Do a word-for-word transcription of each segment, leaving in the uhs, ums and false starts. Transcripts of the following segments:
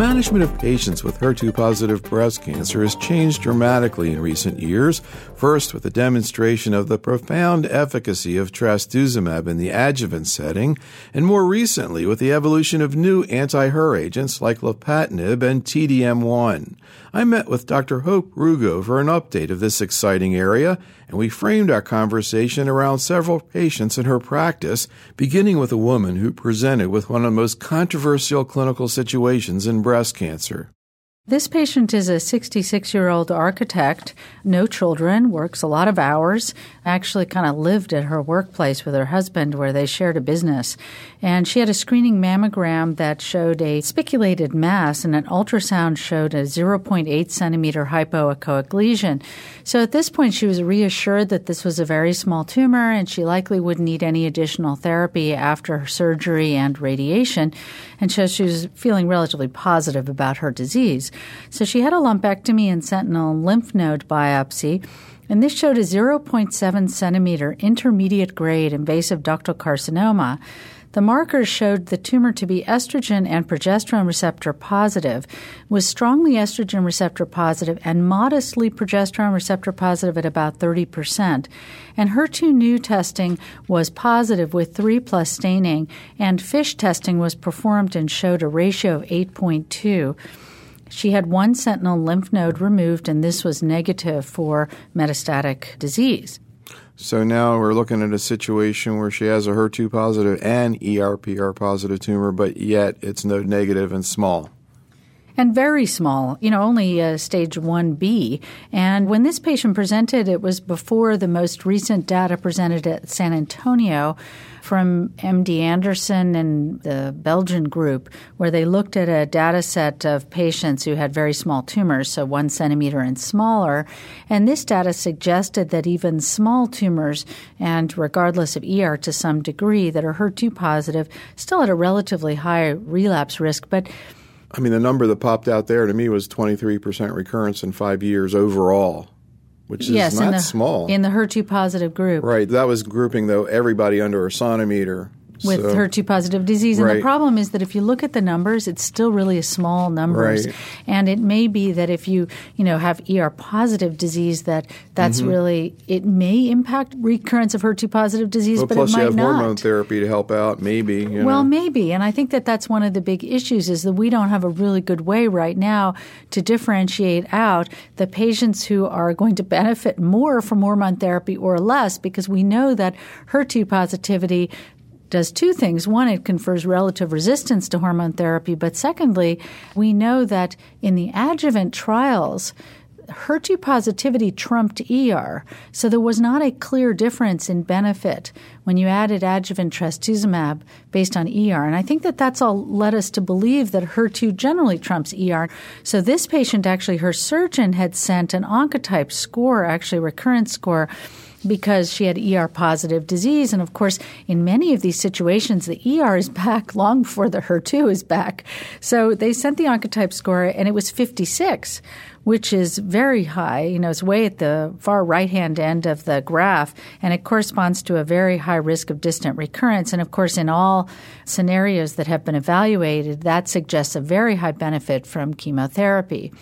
management of patients with H E R two positive breast cancer has changed dramatically in recent years, first with the demonstration of the profound efficacy of trastuzumab in the adjuvant setting, and more recently with the evolution of new anti-H E R agents like lapatinib and T D M one. I met with Doctor Hope Rugo for an update of this exciting area, and we framed our conversation around several patients in her practice, beginning with a woman who presented with one of the most controversial clinical situations in breast cancer. This patient is a sixty-six-year-old architect, no children, works a lot of hours, actually kind of lived at her workplace with her husband where they shared a business. And she had a screening mammogram that showed a spiculated mass, and an ultrasound showed a zero point eight centimeter hypoechoic lesion. So at this point, she was reassured that this was a very small tumor and she likely wouldn't need any additional therapy after her surgery and radiation. And so she was feeling relatively positive about her disease. So she had a lumpectomy and sentinel lymph node biopsy, and this showed a zero point seven centimeter intermediate grade invasive ductal carcinoma. The markers showed the tumor to be estrogen and progesterone receptor positive, was strongly estrogen receptor positive and modestly progesterone receptor positive at about thirty percent. And H E R two new testing was positive with three plus staining, and FISH testing was performed and showed a ratio of eight point two. She had one sentinel lymph node removed, and this was negative for metastatic disease. So now we're looking at a situation where she has a H E R two positive and E R P R positive tumor, but yet it's node negative and small. And very small, you know, only uh, stage one B. And when this patient presented, it was before the most recent data presented at San Antonio from M D Anderson and the Belgian group, where they looked at a data set of patients who had very small tumors, so one centimeter and smaller. And this data suggested that even small tumors, and regardless of E R to some degree, that are H E R two positive, still had a relatively high relapse risk. But I mean, the number that popped out there to me was twenty-three percent recurrence in five years overall, which is yes, not in the, small. In the H E R two positive group. Right. That was grouping, though, everybody under a sonometer. With so, H E R two positive disease. And right. The problem is that if you look at the numbers, it's still really a small numbers. Right. And it may be that if you, you know, have E R positive disease, that that's mm-hmm. really – it may impact recurrence of H E R two positive disease, well, but it might not. Plus you have hormone therapy to help out, maybe. You well, know. maybe. And I think that that's one of the big issues is that we don't have a really good way right now to differentiate out the patients who are going to benefit more from hormone therapy or less, because we know that H E R two positivity – does two things. One, it confers relative resistance to hormone therapy. But secondly, we know that in the adjuvant trials, H E R two positivity trumped E R. So there was not a clear difference in benefit when you added adjuvant trastuzumab based on E R. And I think that that's all led us to believe that H E R two generally trumps E R. So this patient actually, her surgeon had sent an Oncotype score, actually recurrence score, because she had E R positive disease. And, of course, in many of these situations, the E R is back long before the H E R two is back. So they sent the Oncotype score, and it was fifty-six, which is very high. You know, it's way at the far right-hand end of the graph, and it corresponds to a very high risk of distant recurrence. And, of course, in all scenarios that have been evaluated, that suggests a very high benefit from chemotherapy.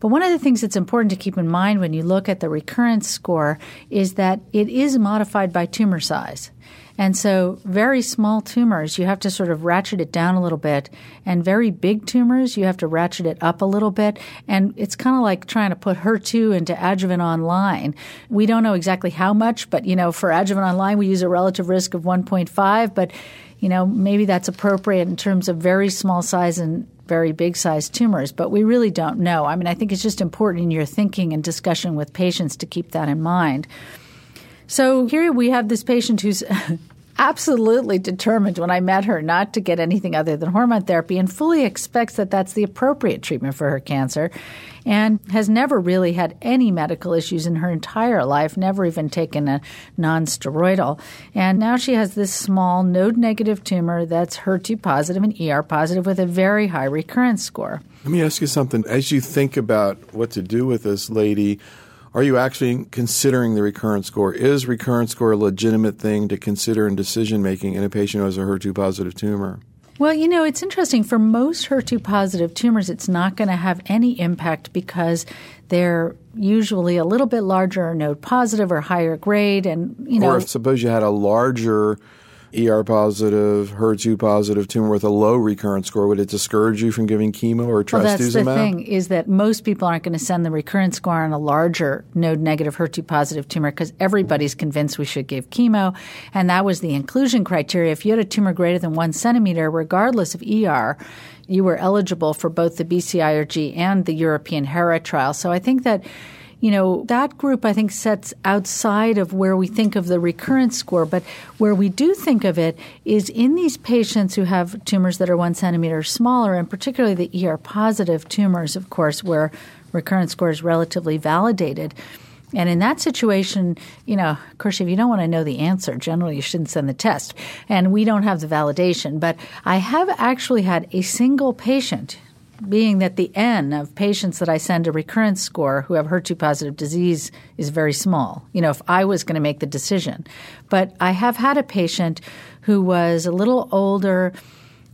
But one of the things that's important to keep in mind when you look at the recurrence score is that it is modified by tumor size. And so very small tumors, you have to sort of ratchet it down a little bit. And very big tumors, you have to ratchet it up a little bit. And it's kind of like trying to put H E R two into adjuvant online. We don't know exactly how much, but, you know, for adjuvant online, we use a relative risk of one point five. But, you know, maybe that's appropriate in terms of very small size and very big-sized tumors, but we really don't know. I mean, I think it's just important in your thinking and discussion with patients to keep that in mind. So here we have this patient who's absolutely determined when I met her not to get anything other than hormone therapy and fully expects that that's the appropriate treatment for her cancer and has never really had any medical issues in her entire life, never even taken a non-steroidal. And now she has this small node-negative tumor that's H E R two positive and E R positive with a very high recurrence score. Let me ask you something. As you think about what to do with this lady, are you actually considering the recurrence score? Is recurrence score a legitimate thing to consider in decision-making in a patient who has a H E R two positive tumor? Well, you know, it's interesting. For most H E R two positive tumors, it's not going to have any impact because they're usually a little bit larger or node positive or higher grade. And, you know, or if suppose you had a larger E R positive, H E R two positive tumor with a low recurrence score, would it discourage you from giving chemo or trastuzumab? Well, that's the thing, is that most people aren't going to send the recurrence score on a larger node-negative H E R two positive tumor because everybody's convinced we should give chemo, and that was the inclusion criteria. If you had a tumor greater than one centimeter, regardless of E R, you were eligible for both the B C I R G and the European HERA trial. So I think that You know, that group, I think, sets outside of where we think of the recurrence score. But where we do think of it is in these patients who have tumors that are one centimeter or smaller, and particularly the E R positive tumors, of course, where recurrence score is relatively validated. And in that situation, you know, of course, if you don't want to know the answer, generally you shouldn't send the test. And we don't have the validation. But I have actually had a single patient, being that the N of patients that I send a recurrence score who have H E R two positive disease is very small, you know, if I was going to make the decision. But I have had a patient who was a little older,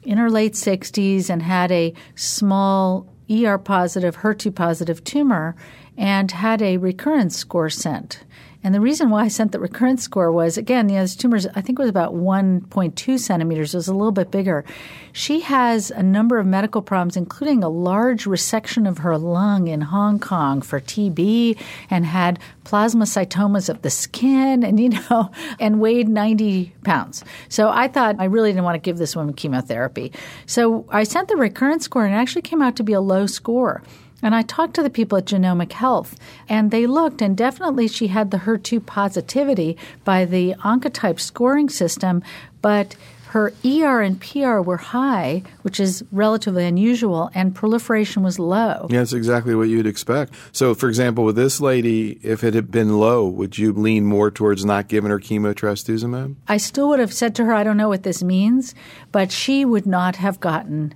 in her late sixties, and had a small E R positive, H E R two positive tumor and had a recurrence score sent. And the reason why I sent the recurrence score was, again, you know, this tumor, I think, was about one point two centimeters. It was a little bit bigger. She has a number of medical problems, including a large resection of her lung in Hong Kong for T B, and had plasmacytomas of the skin, and, you know, and weighed ninety pounds. So I thought I really didn't want to give this woman chemotherapy. So I sent the recurrence score, and it actually came out to be a low score. And I talked to the people at Genomic Health, and they looked, and definitely she had the H E R two positivity by the Oncotype scoring system, but her E R and P R were high, which is relatively unusual, and proliferation was low. Yeah, that's exactly what you'd expect. So, for example, with this lady, if it had been low, would you lean more towards not giving her chemo trastuzumab? I still would have said to her, I don't know what this means, but she would not have gotten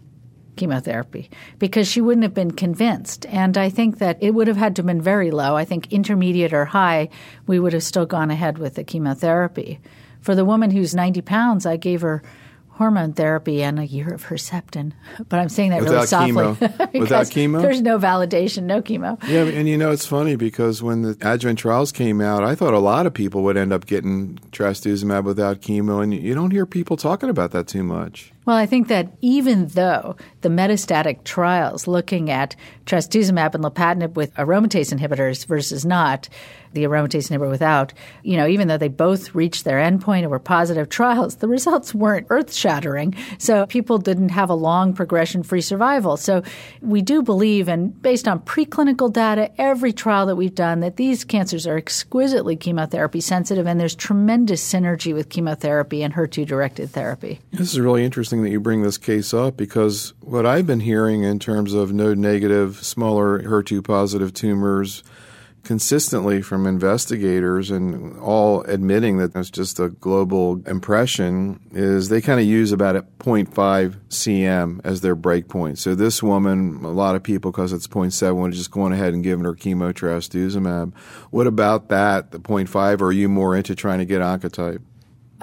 chemotherapy because she wouldn't have been convinced. And I think that it would have had to have been very low. I think intermediate or high, we would have still gone ahead with the chemotherapy. For the woman who's ninety pounds, I gave her hormone therapy and a year of Herceptin. But I'm saying that without really softly. Chemo. Without chemo? There's no validation, no chemo. Yeah, and you know, it's funny because when the adjuvant trials came out, I thought a lot of people would end up getting trastuzumab without chemo, and you don't hear people talking about that too much. Well, I think that even though the metastatic trials looking at trastuzumab and lapatinib with aromatase inhibitors versus not, the aromatase inhibitor without, you know, even though they both reached their endpoint and were positive trials, the results weren't earth-shattering. So people didn't have a long progression-free survival. So we do believe, and based on preclinical data, every trial that we've done, that these cancers are exquisitely chemotherapy sensitive, and there's tremendous synergy with chemotherapy and H E R two directed therapy. This is really interesting that you bring this case up, because what I've been hearing in terms of node-negative, smaller H E R two positive tumors consistently from investigators, and all admitting that that's just a global impression, is they kind of use about a zero point five centimeters as their breakpoint. So this woman, a lot of people, because it's zero point seven, would have just gone ahead and given her chemo trastuzumab. What about that, the zero point five, or are you more into trying to get Oncotype?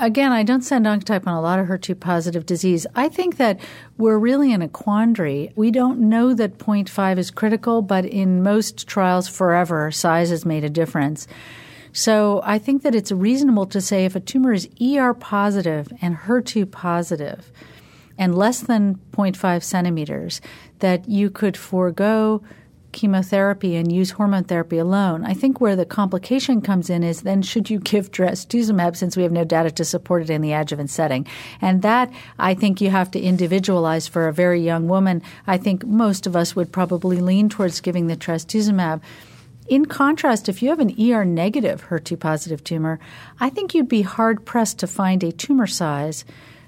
Again, I don't send Oncotype on a lot of H E R two positive disease. I think that we're really in a quandary. We don't know that zero point five is critical, but in most trials forever, size has made a difference. So I think that it's reasonable to say if a tumor is E R positive and H E R two positive and less than zero point five centimeters, that you could forego chemotherapy and use hormone therapy alone. I think where the complication comes in is then should you give trastuzumab, since we have no data to support it in the adjuvant setting. And that, I think, you have to individualize for a very young woman. I think most of us would probably lean towards giving the trastuzumab. In contrast, if you have an E R negative H E R two positive tumor, I think you'd be hard-pressed to find a tumor size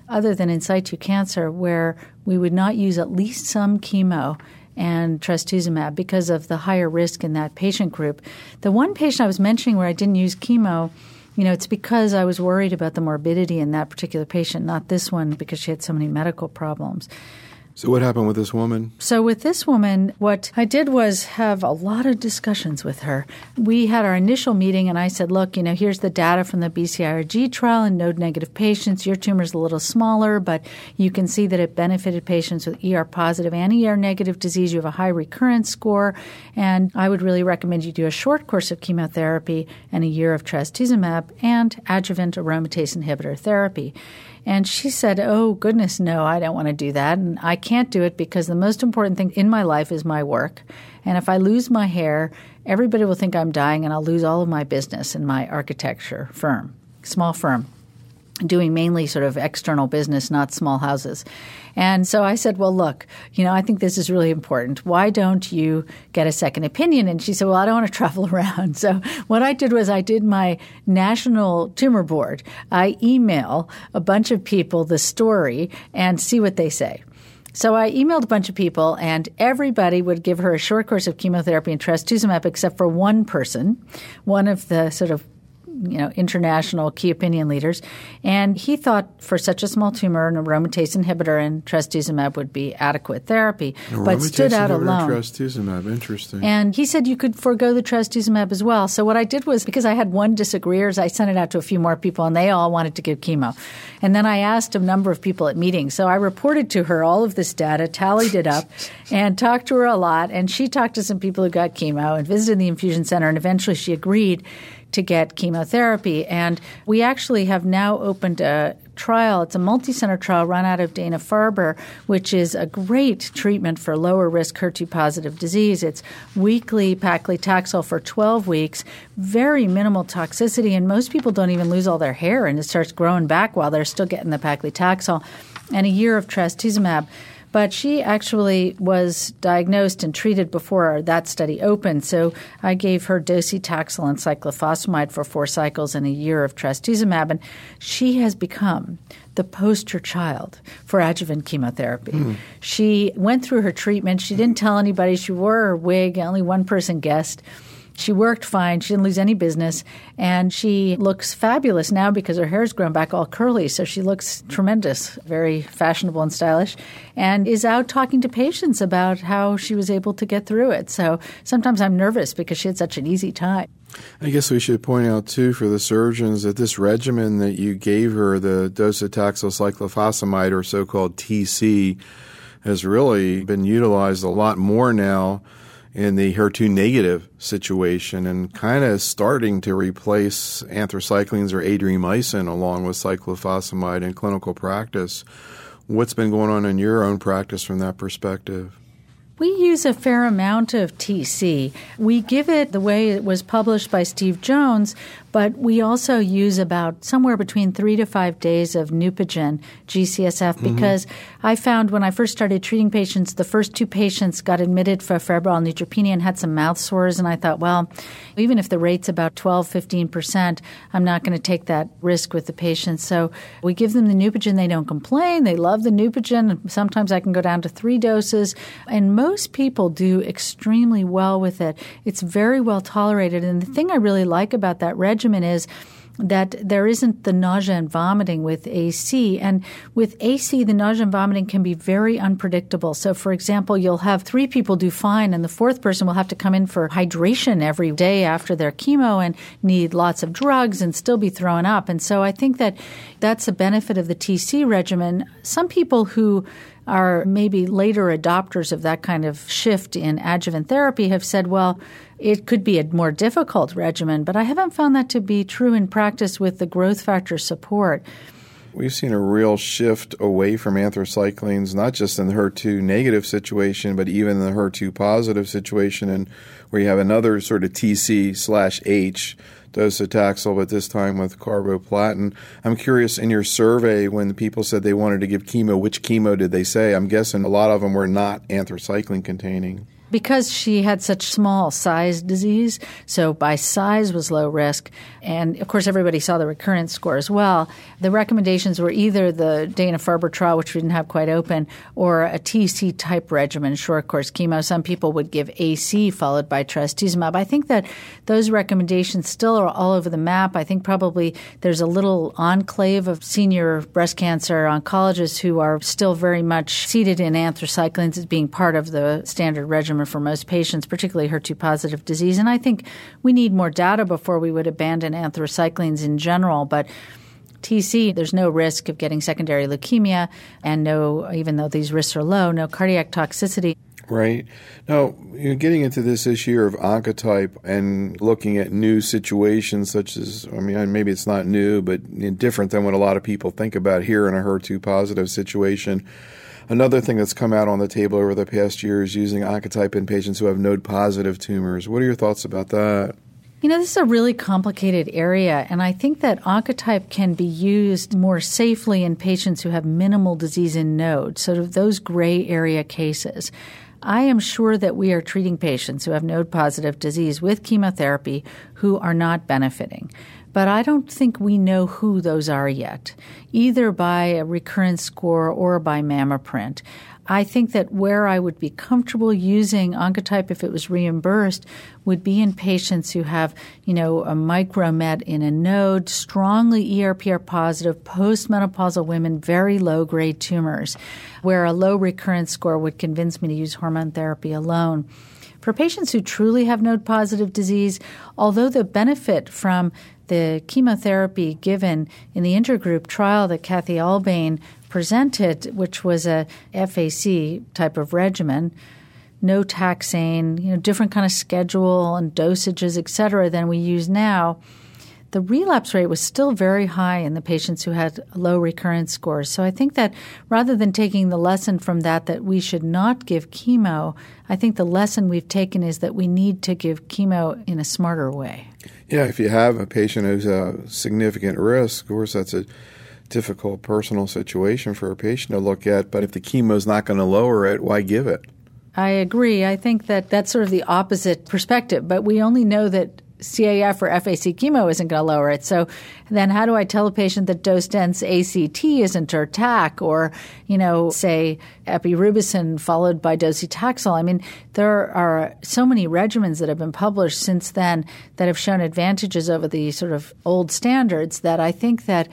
other than in situ cancer where we would not use at least some chemo and trastuzumab because of the higher risk in that patient group. The one patient I was mentioning where I didn't use chemo, you know, it's because I was worried about the morbidity in that particular patient, not this one because she had so many medical problems. So what happened with this woman? So with this woman, what I did was have a lot of discussions with her. We had our initial meeting, and I said, look, you know, here's the data from the B C I R G trial in node-negative patients. Your tumor's a little smaller, but you can see that it benefited patients with E R-positive and E R-negative disease. You have a high recurrence score, and I would really recommend you do a short course of chemotherapy and a year of trastuzumab and adjuvant aromatase inhibitor therapy. And she said, oh, goodness, no, I don't want to do that. And I can't do it because the most important thing in my life is my work. And if I lose my hair, everybody will think I'm dying and I'll lose all of my business in my architecture firm, small firm, doing mainly sort of external business, not small houses. And so I said, well, look, you know, I think this is really important. Why don't you get a second opinion? And she said, well, I don't want to travel around. So what I did was I did my national tumor board. I email a bunch of people the story and see what they say. So I emailed a bunch of people, and everybody would give her a short course of chemotherapy and trastuzumab except for one person, one of the sort of you know, international key opinion leaders. And he thought for such a small tumor, an aromatase inhibitor and trastuzumab would be adequate therapy, an but stood out alone. Trastuzumab, interesting. And he said you could forego the trastuzumab as well. So what I did was, because I had one disagreeer, I sent it out to a few more people, and they all wanted to give chemo. And then I asked a number of people at meetings. So I reported to her all of this data, tallied it up, and talked to her a lot. And she talked to some people who got chemo and visited the infusion center, and eventually she agreed to get chemotherapy. And we actually have now opened a trial. It's a multi-center trial run out of Dana-Farber, which is a great treatment for lower-risk H E R two positive disease. It's weekly paclitaxel for twelve weeks, very minimal toxicity, and most people don't even lose all their hair, and it starts growing back while they're still getting the paclitaxel, and a year of trastuzumab. But she actually was diagnosed and treated before that study opened. So I gave her docetaxel and cyclophosphamide for four cycles and a year of trastuzumab. And she has become the poster child for adjuvant chemotherapy. Mm. She went through her treatment. She didn't tell anybody. She wore her wig. Only one person guessed. She worked fine. She didn't lose any business. And she looks fabulous now because her hair's grown back all curly. So she looks tremendous, very fashionable and stylish, and is out talking to patients about how she was able to get through it. So sometimes I'm nervous because she had such an easy time. I guess we should point out, too, for the surgeons that this regimen that you gave her, the docetaxel cyclophosphamide, or so-called T C, has really been utilized a lot more now in the H E R two negative situation, and kind of starting to replace anthracyclines or adriamycin along with cyclophosphamide in clinical practice. What's been going on in your own practice from that perspective? We use a fair amount of T C. We give it the way it was published by Steve Jones, but we also use about somewhere between three to five days of Neupogen G C S F because mm-hmm. I found when I first started treating patients, the first two patients got admitted for febrile neutropenia and had some mouth sores, and I thought, well, even if the rate's about twelve, fifteen percent, I'm not going to take that risk with the patients. So we give them the Neupogen. They don't complain. They love the Neupogen. Sometimes I can go down to three doses, and most Most people do extremely well with it. It's very well tolerated. And the thing I really like about that regimen is that there isn't the nausea and vomiting with A C. And with A C, the nausea and vomiting can be very unpredictable. So, for example, you'll have three people do fine, and the fourth person will have to come in for hydration every day after their chemo and need lots of drugs and still be thrown up. And so I think that that's a benefit of the T C regimen. Some people who are maybe later adopters of that kind of shift in adjuvant therapy have said, well, it could be a more difficult regimen, but I haven't found that to be true in practice with the growth factor support. We've seen a real shift away from anthracyclines, not just in the H E R two negative situation, but even in the H E R two positive situation, and where you have another sort of T C slash H, docetaxel, but this time with carboplatin. I'm curious, in your survey, when people said they wanted to give chemo, which chemo did they say? I'm guessing a lot of them were not anthracycline-containing. because she had such small size disease, so by size was low risk. And, of course, everybody saw the recurrence score as well. The recommendations were either the Dana-Farber trial, which we didn't have quite open, or a T C-type regimen, short-course chemo. Some people would give A C followed by trastuzumab. I think that those recommendations still are all over the map. I think probably there's a little enclave of senior breast cancer oncologists who are still very much seated in anthracyclines as being part of the standard regimen for most patients, particularly H E R two positive disease. And I think we need more data before we would abandon anthracyclines in general. But T C, there's no risk of getting secondary leukemia and no, even though these risks are low, no cardiac toxicity. Right. Now, you're getting into this issue of Oncotype and looking at new situations such as, I mean, maybe it's not new, but different than what a lot of people think about here in a H E R two positive situation. Another thing that's come out on the table over the past year is using Oncotype in patients who have node-positive tumors. What are your thoughts about that? You know, this is a really complicated area, and I think that Oncotype can be used more safely in patients who have minimal disease in node, sort of those gray area cases. I am sure that we are treating patients who have node-positive disease with chemotherapy who are not benefiting. But I don't think we know who those are yet, either by a recurrence score or by mammoprint. I think that where I would be comfortable using Oncotype if it was reimbursed would be in patients who have, you know, a micromet in a node, strongly E R P R positive, postmenopausal women, very low-grade tumors, where a low recurrence score would convince me to use hormone therapy alone. For patients who truly have node-positive disease, although the benefit from the chemotherapy given in the intergroup trial that Kathy Albane presented, which was a F A C type of regimen, no taxane, you know, different kind of schedule and dosages, et cetera, than we use now, the relapse rate was still very high in the patients who had low recurrence scores. So I think that rather than taking the lesson from that that we should not give chemo, I think the lesson we've taken is that we need to give chemo in a smarter way. Yeah, if you have a patient who's a significant risk, of course that's a difficult personal situation for a patient to look at, but if the chemo is not going to lower it, why give it? I agree. I think that that's sort of the opposite perspective, but we only know that C A F or F A C chemo isn't going to lower it. So then how do I tell a patient that dose-dense A C T isn't or TAC or, you know, say epirubicin followed by docetaxel? I mean, there are so many regimens that have been published since then that have shown advantages over the sort of old standards that I think that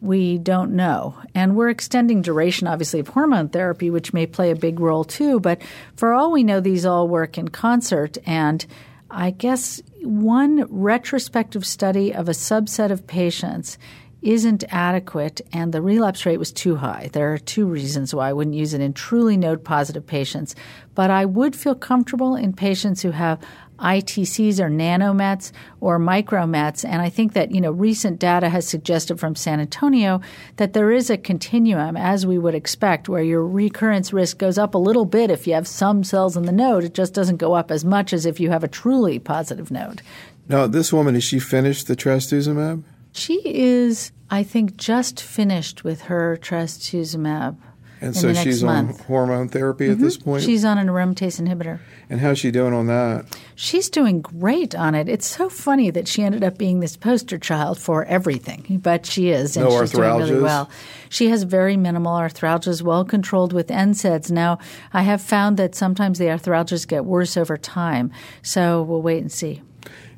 we don't know. And we're extending duration, obviously, of hormone therapy, which may play a big role too. But for all we know, these all work in concert. And I guess one retrospective study of a subset of patients isn't adequate, and the relapse rate was too high. There are two reasons why I wouldn't use it in truly node-positive patients. But I would feel comfortable in patients who have I T Cs or nanomets or micromets. And I think that, you know, recent data has suggested from San Antonio that there is a continuum, as we would expect, where your recurrence risk goes up a little bit if you have some cells in the node. It just doesn't go up as much as if you have a truly positive node. Now, this woman, has she finished the trastuzumab? She is, I think, just finished with her trastuzumab. And so she's on hormone therapy mm-hmm. at this point? She's on an aromatase inhibitor. And how's she doing on that? She's doing great on it. It's so funny that she ended up being this poster child for everything, but she is. And no she's arthralgias? Doing really well. She has very minimal arthralgias, well controlled with N SAIDs. Now, I have found that sometimes the arthralgias get worse over time, so we'll wait and see.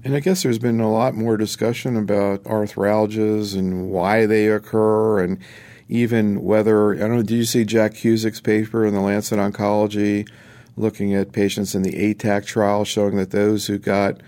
And I guess there's been a lot more discussion about arthralgias and why they occur and even whether, I don't know, did you see Jack Cusick's paper in the Lancet Oncology looking at patients in the A TAC trial showing that those who got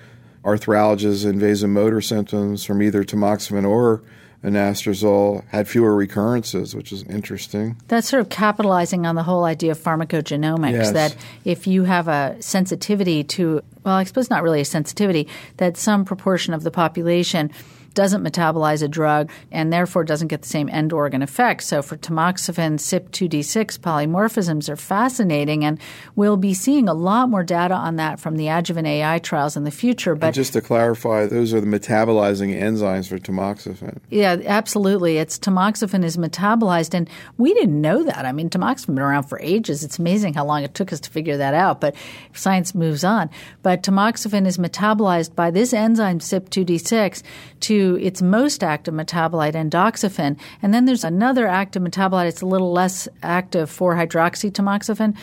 arthralgias and vasomotor symptoms from either tamoxifen or anastrozole had fewer recurrences, which is interesting. That's sort of capitalizing on the whole idea of pharmacogenomics, yes. That if you have a sensitivity to, well, I suppose not really a sensitivity, that some proportion of the population doesn't metabolize a drug and therefore doesn't get the same end organ effect. So for tamoxifen, C Y P two D six polymorphisms are fascinating, and we'll be seeing a lot more data on that from the adjuvant A I trials in the future. But and just to clarify, those are the metabolizing enzymes for tamoxifen. Yeah, absolutely. It's tamoxifen is metabolized, and we didn't know that. I mean, tamoxifen has been around for ages. It's amazing how long it took us to figure that out, but science moves on. But tamoxifen is metabolized by this enzyme C Y P two D six to its most active metabolite, endoxifen. And then there's another active metabolite. It's a little less active, four hydroxytamoxifen.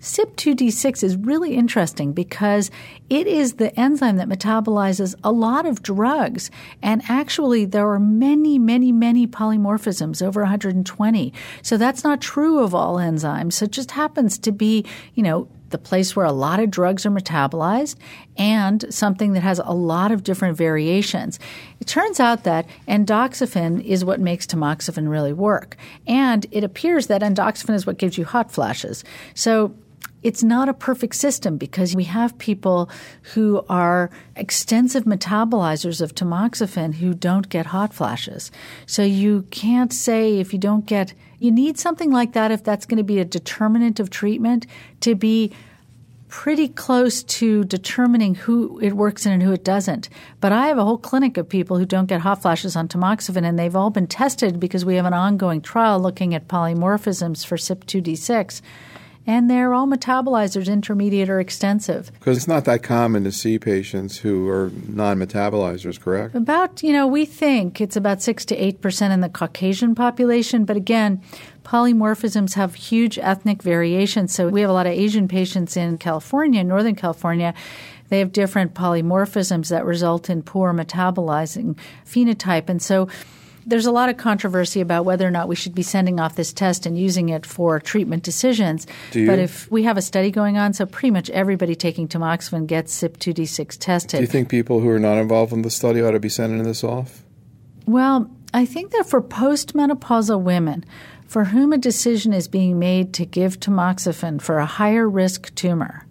C Y P two D six is really interesting because it is the enzyme that metabolizes a lot of drugs. And actually, there are many, many, many polymorphisms, over one hundred twenty. So that's not true of all enzymes. So it just happens to be, you know, the place where a lot of drugs are metabolized and something that has a lot of different variations. It turns out that endoxifen is what makes tamoxifen really work. And it appears that endoxifen is what gives you hot flashes. So it's not a perfect system because we have people who are extensive metabolizers of tamoxifen who don't get hot flashes. So you can't say if you don't get – you need something like that if that's going to be a determinant of treatment to be pretty close to determining who it works in and who it doesn't. But I have a whole clinic of people who don't get hot flashes on tamoxifen, and they've all been tested because we have an ongoing trial looking at polymorphisms for C Y P two D six. And they're all metabolizers, intermediate or extensive. Because it's not that common to see patients who are non-metabolizers, correct? About, you know, we think it's about six to eight percent in the Caucasian population. But again, polymorphisms have huge ethnic variations. So we have a lot of Asian patients in California, Northern California. They have different polymorphisms that result in poor metabolizing phenotype. And so there's a lot of controversy about whether or not we should be sending off this test and using it for treatment decisions. But if we have a study going on, so pretty much everybody taking tamoxifen gets C Y P two D six tested. Do you think people who are not involved in the study ought to be sending this off? Well, I think that for postmenopausal women for whom a decision is being made to give tamoxifen for a higher risk tumor,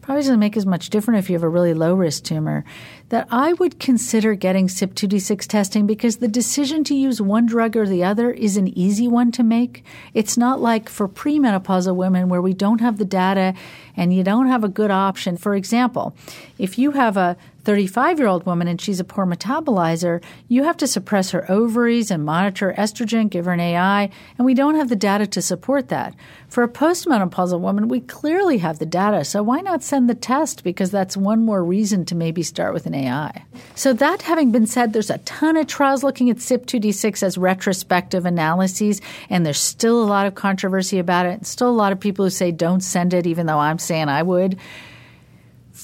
probably doesn't make as much difference if you have a really low-risk tumor, that I would consider getting C Y P two D six testing because the decision to use one drug or the other is an easy one to make. It's not like for premenopausal women where we don't have the data and you don't have a good option. For example, if you have a thirty-five-year-old woman and she's a poor metabolizer, you have to suppress her ovaries and monitor estrogen, give her an A I, and we don't have the data to support that. For a postmenopausal woman, we clearly have the data, so why not send the test? Because that's one more reason to maybe start with an A I. So that having been said, there's a ton of trials looking at C Y P two D six as retrospective analyses, and there's still a lot of controversy about it, and still a lot of people who say don't send it, even though I'm saying I would.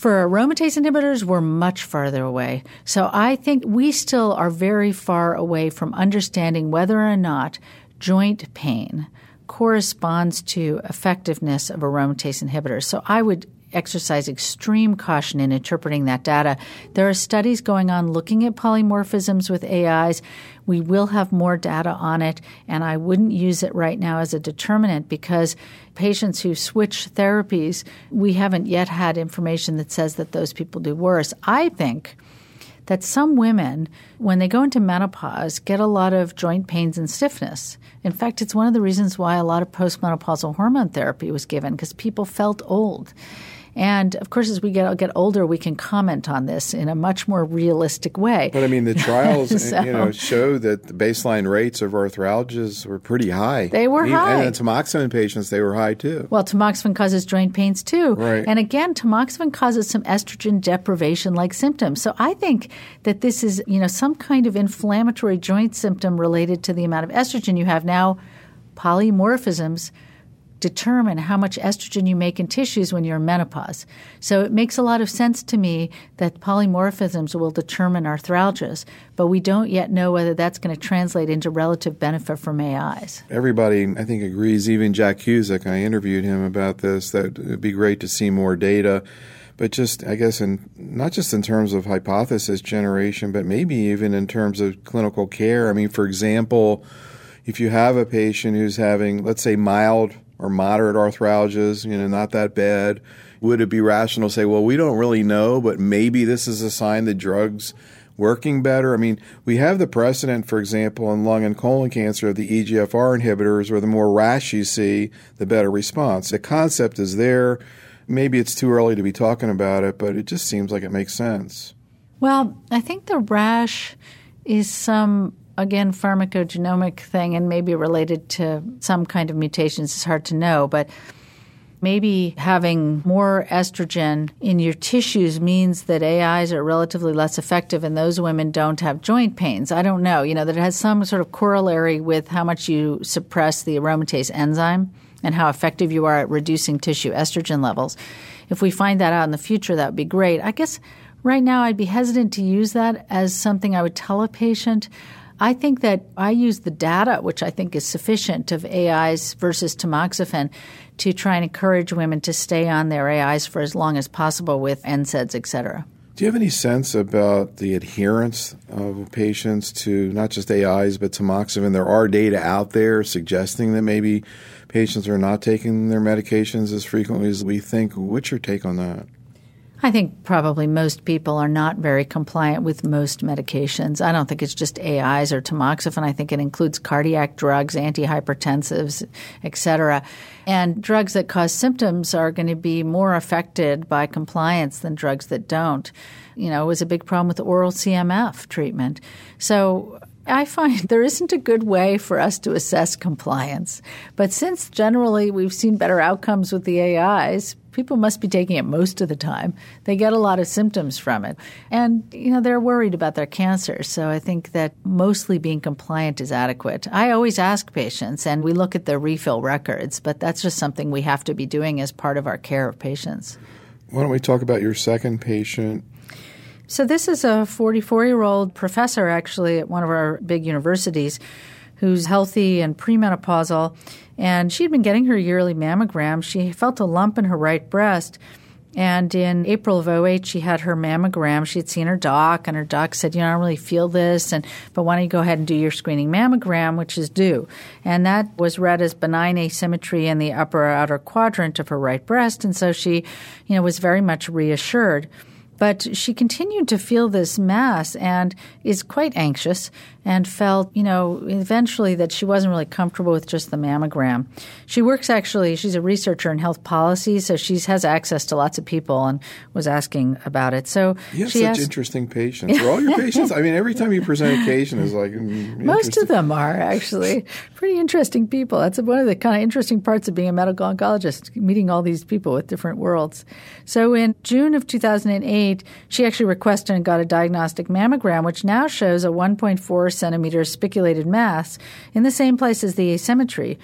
For aromatase inhibitors, we're much farther away. So I think we still are very far away from understanding whether or not joint pain corresponds to effectiveness of aromatase inhibitors. So I would exercise extreme caution in interpreting that data. There are studies going on looking at polymorphisms with A Is. We will have more data on it, and I wouldn't use it right now as a determinant because patients who switch therapies, we haven't yet had information that says that those people do worse. I think that some women, when they go into menopause, get a lot of joint pains and stiffness. In fact, it's one of the reasons why a lot of postmenopausal hormone therapy was given because people felt old. And, of course, as we get get older, we can comment on this in a much more realistic way. But, I mean, the trials so, you know, show that the baseline rates of arthralgias were pretty high. They were Even, high. And in tamoxifen patients, they were high too. Well, tamoxifen causes joint pains too. Right. And, again, tamoxifen causes some estrogen deprivation-like symptoms. So I think that this is, you know, some kind of inflammatory joint symptom related to the amount of estrogen you have. Now, polymorphisms determine how much estrogen you make in tissues when you're in menopause. So it makes a lot of sense to me that polymorphisms will determine arthralgias, but we don't yet know whether that's going to translate into relative benefit from A Is. Everybody, I think, agrees, even Jack Cusick, I interviewed him about this, that it would be great to see more data. But just, I guess, in, not just in terms of hypothesis generation, but maybe even in terms of clinical care. I mean, for example, if you have a patient who's having, let's say, mild or moderate arthralgias, you know, not that bad, would it be rational to say, well, we don't really know, but maybe this is a sign that drugs working better? I mean, we have the precedent, for example, in lung and colon cancer of the E G F R inhibitors, where the more rash you see, the better response. The concept is there. Maybe it's too early to be talking about it, but it just seems like it makes sense. Well, I think the rash is some, again, pharmacogenomic thing and maybe related to some kind of mutations. It's hard to know, but maybe having more estrogen in your tissues means that A Is are relatively less effective and those women don't have joint pains. I don't know, you know, that it has some sort of corollary with how much you suppress the aromatase enzyme and how effective you are at reducing tissue estrogen levels. If we find that out in the future, that would be great. I guess right now I'd be hesitant to use that as something I would tell a patient. I think that I use the data, which I think is sufficient, of A Is versus tamoxifen to try and encourage women to stay on their A Is for as long as possible with N SAIDs, et cetera. Do you have any sense about the adherence of patients to not just A Is but tamoxifen? There are data out there suggesting that maybe patients are not taking their medications as frequently as we think. What's your take on that? I think probably most people are not very compliant with most medications. I don't think it's just A Is or tamoxifen. I think it includes cardiac drugs, antihypertensives, et cetera. And drugs that cause symptoms are going to be more affected by compliance than drugs that don't. You know, it was a big problem with oral C M F treatment. So I find there isn't a good way for us to assess compliance. But since generally we've seen better outcomes with the A Is, people must be taking it most of the time. They get a lot of symptoms from it. And, you know, they're worried about their cancer. So I think that mostly being compliant is adequate. I always ask patients, and we look at their refill records, but that's just something we have to be doing as part of our care of patients. Why don't we talk about your second patient? So this is a forty-four-year-old professor, actually, at one of our big universities, who's healthy and premenopausal, and she'd been getting her yearly mammogram. She felt a lump in her right breast, and in April of oh eight, she had her mammogram. She had seen her doc, and her doc said, you know, I don't really feel this, and but why don't you go ahead and do your screening mammogram, which is due. And that was read as benign asymmetry in the upper outer quadrant of her right breast, and so she, you know, was very much reassured. But she continued to feel this mass and is quite anxious and felt, you know, eventually that she wasn't really comfortable with just the mammogram. She works actually – she's a researcher in health policy, so she has access to lots of people and was asking about it. So you have she such asked, interesting patients. Are all your patients – I mean, every time you present a patient is like – most of them are actually pretty interesting people. That's one of the kind of interesting parts of being a medical oncologist, meeting all these people with different worlds. So in June of two thousand eight, she actually requested and got a diagnostic mammogram, which now shows a one point four centimeter spiculated mass in the same place as the asymmetry.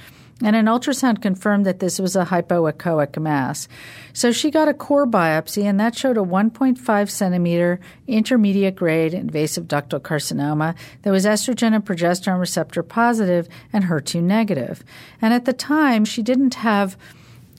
And an ultrasound confirmed that this was a hypoechoic mass. So she got a core biopsy, and that showed a one point five centimeter intermediate grade invasive ductal carcinoma that was estrogen and progesterone receptor positive and H E R two negative. And at the time, she didn't have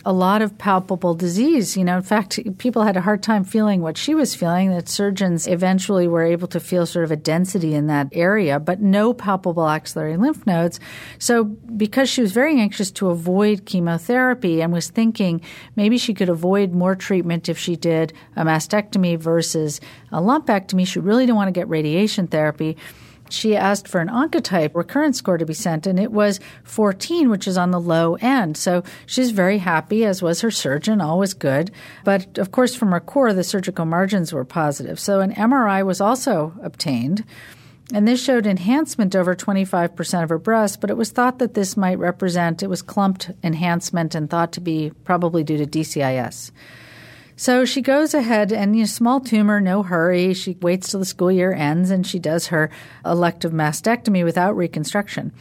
a lot of palpable disease. You know, in fact, people had a hard time feeling what she was feeling, that surgeons eventually were able to feel sort of a density in that area, but no palpable axillary lymph nodes. So because she was very anxious to avoid chemotherapy and was thinking maybe she could avoid more treatment if she did a mastectomy versus a lumpectomy, she really didn't want to get radiation therapy. She asked for an Oncotype recurrence score to be sent, and it was fourteen, which is on the low end. So she's very happy, as was her surgeon, all was good. But, of course, from her core, the surgical margins were positive. So an M R I was also obtained, and this showed enhancement over twenty-five percent of her breast, but it was thought that this might represent – it was clumped enhancement and thought to be probably due to D C I S. So she goes ahead and, you know, small tumor, no hurry. She waits till the school year ends and she does her elective mastectomy without reconstruction.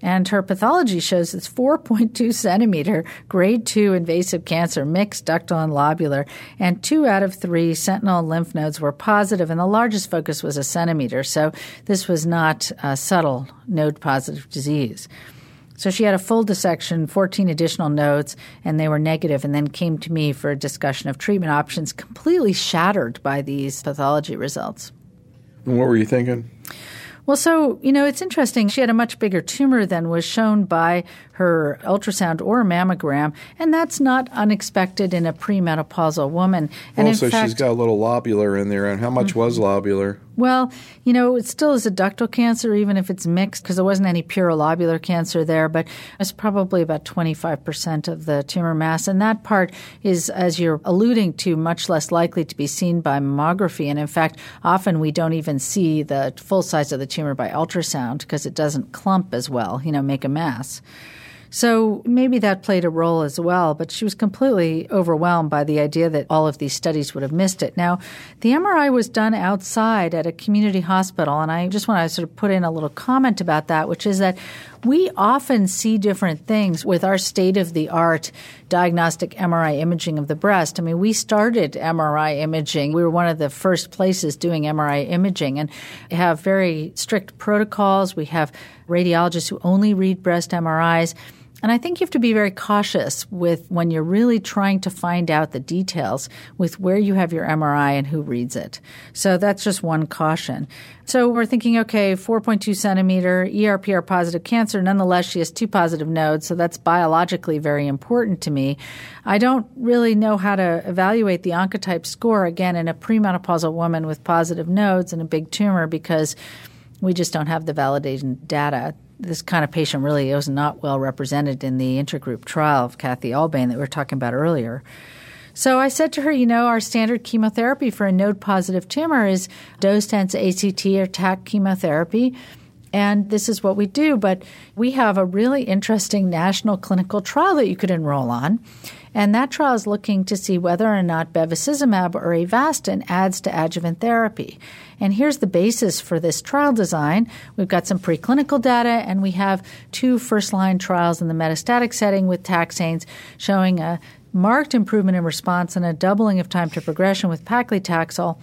And her pathology shows it's four point two centimeter grade two invasive cancer, mixed ductal and lobular, and two out of three sentinel lymph nodes were positive, and the largest focus was a centimeter. So this was not a subtle node-positive disease. So she had a full dissection, fourteen additional nodes, and they were negative, and then came to me for a discussion of treatment options, completely shattered by these pathology results. And what were you thinking? Well, so, you know, it's interesting. She had a much bigger tumor than was shown by her ultrasound or mammogram, and that's not unexpected in a premenopausal woman. And also, in fact, she's got a little lobular in there. And how much mm-hmm. was lobular? Well, you know, it still is a ductal cancer, even if it's mixed, because there wasn't any purolobular cancer there, but it's probably about twenty-five percent of the tumor mass. And that part is, as you're alluding to, much less likely to be seen by mammography. And in fact, often we don't even see the full size of the tumor by ultrasound because it doesn't clump as well, you know, make a mass. So maybe that played a role as well, but she was completely overwhelmed by the idea that all of these studies would have missed it. Now, the M R I was done outside at a community hospital, and I just want to sort of put in a little comment about that, which is that we often see different things with our state-of-the-art diagnostic M R I imaging of the breast. I mean, we started M R I imaging. We were one of the first places doing M R I imaging and have very strict protocols. We have radiologists who only read breast M R Is. And I think you have to be very cautious with when you're really trying to find out the details with where you have your M R I and who reads it. So that's just one caution. So we're thinking, okay, four point two centimeter, E R P R positive cancer. Nonetheless, she has two positive nodes, so that's biologically very important to me. I don't really know how to evaluate the Oncotype score, again, in a premenopausal woman with positive nodes and a big tumor because we just don't have the validation data. This kind of patient really was not well represented in the intergroup trial of Kathy Albane that we were talking about earlier. So I said to her, you know, our standard chemotherapy for a node-positive tumor is dose-dense A C T or TAC chemotherapy, and this is what we do. But we have a really interesting national clinical trial that you could enroll on, and that trial is looking to see whether or not bevacizumab or Avastin adds to adjuvant therapy. And here's the basis for this trial design. We've got some preclinical data, and we have two first-line trials in the metastatic setting with taxanes showing a marked improvement in response and a doubling of time to progression with paclitaxel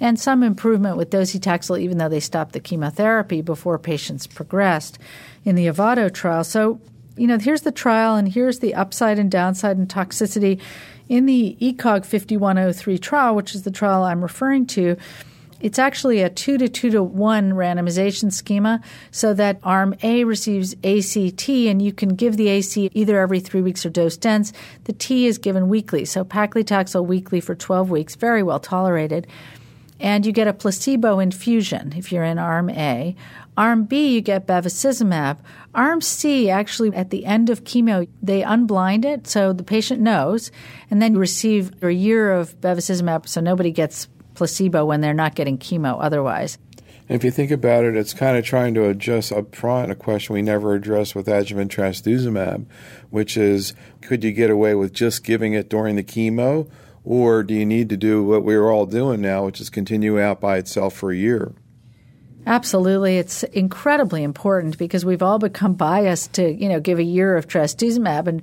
and some improvement with docetaxel, even though they stopped the chemotherapy before patients progressed in the Avado trial. So, you know, here's the trial, and here's the upside and downside and toxicity. In the ECOG fifty-one oh three trial, which is the trial I'm referring to, it's actually a two to two to one randomization schema so that arm A receives A C T, and you can give the A C either every three weeks or dose dense. The T is given weekly, so paclitaxel weekly for twelve weeks, very well tolerated. And you get a placebo infusion if you're in arm A. Arm B, you get bevacizumab. Arm C, actually, at the end of chemo, they unblind it, so the patient knows, and then you receive a year of bevacizumab, so nobody gets placebo when they're not getting chemo otherwise. If you think about it, it's kind of trying to adjust up front a question we never addressed with adjuvant trastuzumab, which is, could you get away with just giving it during the chemo, or do you need to do what we're all doing now, which is continue out by itself for a year? Absolutely. It's incredibly important because we've all become biased to, you know, give a year of trastuzumab and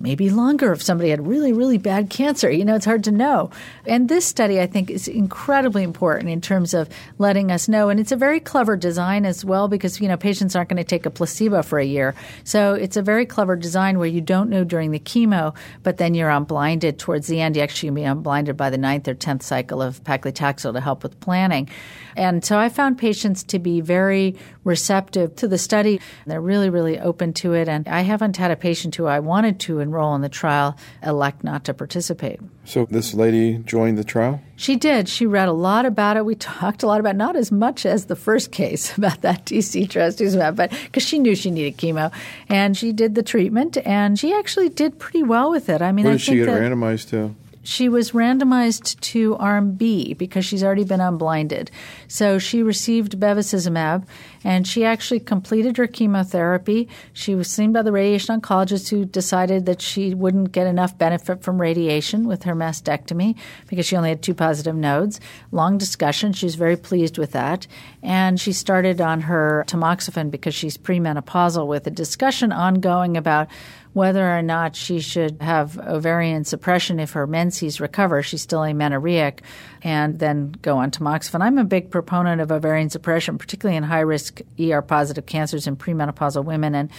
maybe longer if somebody had really, really bad cancer. You know, it's hard to know. And this study, I think, is incredibly important in terms of letting us know. And it's a very clever design as well because, you know, patients aren't going to take a placebo for a year. So it's a very clever design where you don't know during the chemo, but then you're unblinded towards the end. You actually can be unblinded by the ninth or tenth cycle of paclitaxel to help with planning. And so I found patients to be very receptive to the study. They're really, really open to it. And I haven't had a patient who I wanted to enroll in the trial elect not to participate. So this lady joined the trial? She did. She read a lot about it. We talked a lot about it, not as much as the first case about that T C trastuzumab, but because she knew she needed chemo. And she did the treatment, and she actually did pretty well with it. I mean, What did I think she get that- randomized to? She was randomized to arm B because she's already been unblinded. So she received bevacizumab, and she actually completed her chemotherapy. She was seen by the radiation oncologist who decided that she wouldn't get enough benefit from radiation with her mastectomy because she only had two positive nodes. Long discussion. She was very pleased with that. And she started on her tamoxifen because she's premenopausal with a discussion ongoing about whether or not she should have ovarian suppression if her menses recover. She's still amenorrheic, and then go on tamoxifen. I'm a big proponent of ovarian suppression, particularly in high-risk E R-positive cancers in premenopausal women. And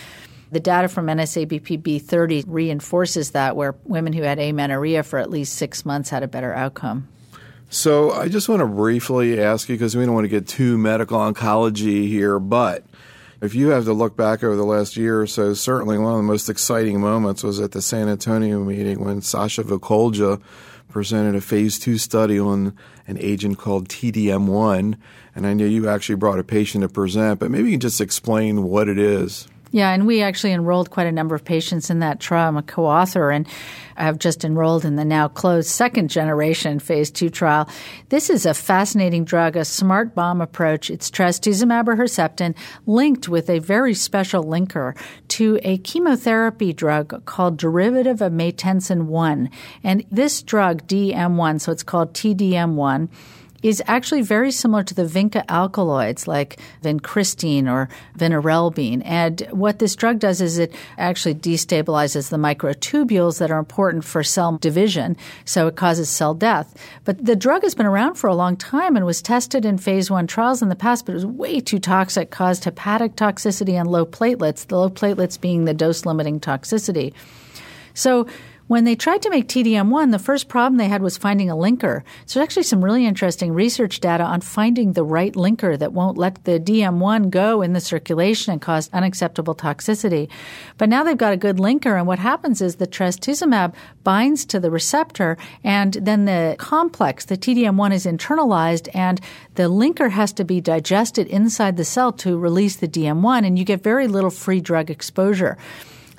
the data from N S A B P B thirty reinforces that, where women who had amenorrhea for at least six months had a better outcome. So I just want to briefly ask you, because we don't want to get too medical oncology here, but if you have to look back over the last year or so, certainly one of the most exciting moments was at the San Antonio meeting when Sasha Vokolja presented a phase two study on an agent called T D M one, and I know you actually brought a patient to present, but maybe you can just explain what it is. Yeah, and we actually enrolled quite a number of patients in that trial. I'm a co-author, and I've just enrolled in the now closed second generation phase two trial. This is a fascinating drug, a smart bomb approach. It's trastuzumab or Herceptin linked with a very special linker to a chemotherapy drug called derivative of maytansine one. And this drug, D M one, so it's called T D M one, is actually very similar to the vinca alkaloids like vincristine or vinarelbine. And what this drug does is it actually destabilizes the microtubules that are important for cell division, so it causes cell death. But the drug has been around for a long time and was tested in phase one trials in the past, but it was way too toxic, caused hepatic toxicity and low platelets, the low platelets being the dose-limiting toxicity. So when they tried to make T D M one, the first problem they had was finding a linker. So there's actually some really interesting research data on finding the right linker that won't let the D M one go in the circulation and cause unacceptable toxicity. But now they've got a good linker, and what happens is the trastuzumab binds to the receptor, and then the complex, the T D M one, is internalized, and the linker has to be digested inside the cell to release the D M one, and you get very little free drug exposure.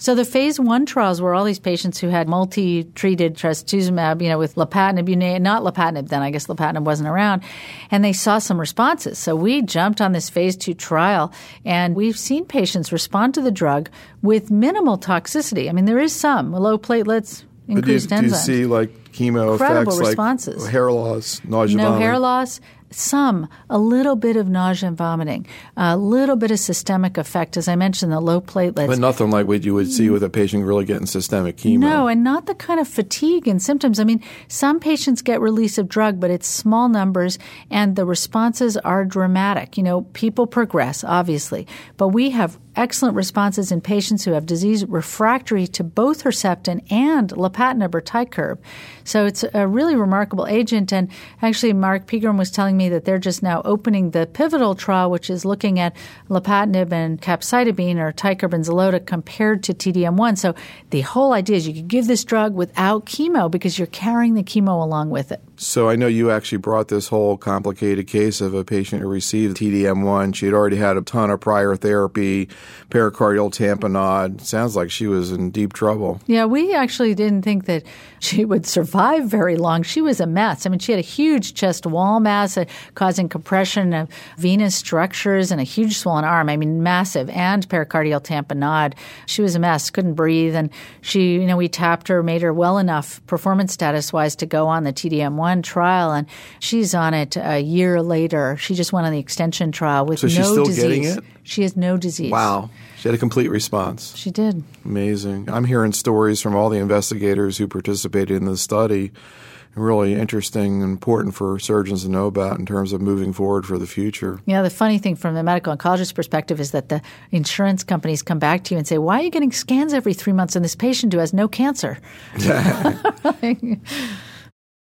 So the phase one trials were all these patients who had multi-treated trastuzumab, you know, with lapatinib, not lapatinib then, I guess lapatinib wasn't around, and they saw some responses. So we jumped on this phase two trial, and we've seen patients respond to the drug with minimal toxicity. I mean, there is some, low platelets, increased enzymes. But do you, do you see, like, chemo Incredible effects, responses. Like hair loss, nausea, No vomiting. hair loss. Some, a little bit of nausea and vomiting, a little bit of systemic effect, as I mentioned, the low platelets. But nothing like what you would see with a patient really getting systemic chemo. No, and not the kind of fatigue and symptoms. I mean, some patients get release of drug, but it's small numbers, and the responses are dramatic. You know, people progress, obviously, but we have excellent responses in patients who have disease refractory to both Herceptin and lapatinib or Ticurb. So it's a really remarkable agent, and actually Mark Pegram was telling me that they're just now opening the pivotal trial, which is looking at lapatinib and capecitabine or Ticurb and Xeloda compared to T D M one. So the whole idea is you could give this drug without chemo because you're carrying the chemo along with it. So I know you actually brought this whole complicated case of a patient who received T D M one. She had already had a ton of prior therapy, pericardial tamponade. Sounds like she was in deep trouble. Yeah, we actually didn't think that she would survive very long. She was a mess. I mean, she had a huge chest wall mass uh, causing compression of venous structures and a huge swollen arm. I mean, massive, and pericardial tamponade. She was a mess, couldn't breathe. And she, you know, we tapped her, made her well enough performance status-wise to go on the T D M one trial. And she's on it a year later. She just went on the extension trial with no disease. So she's still getting it? She has no disease. Wow. She had a complete response. She did. Amazing. I'm hearing stories from all the investigators who participated in the study. Really interesting and important for surgeons to know about in terms of moving forward for the future. Yeah, the funny thing from the medical oncologist's perspective is that the insurance companies come back to you and say, why are you getting scans every three months on this patient who has no cancer?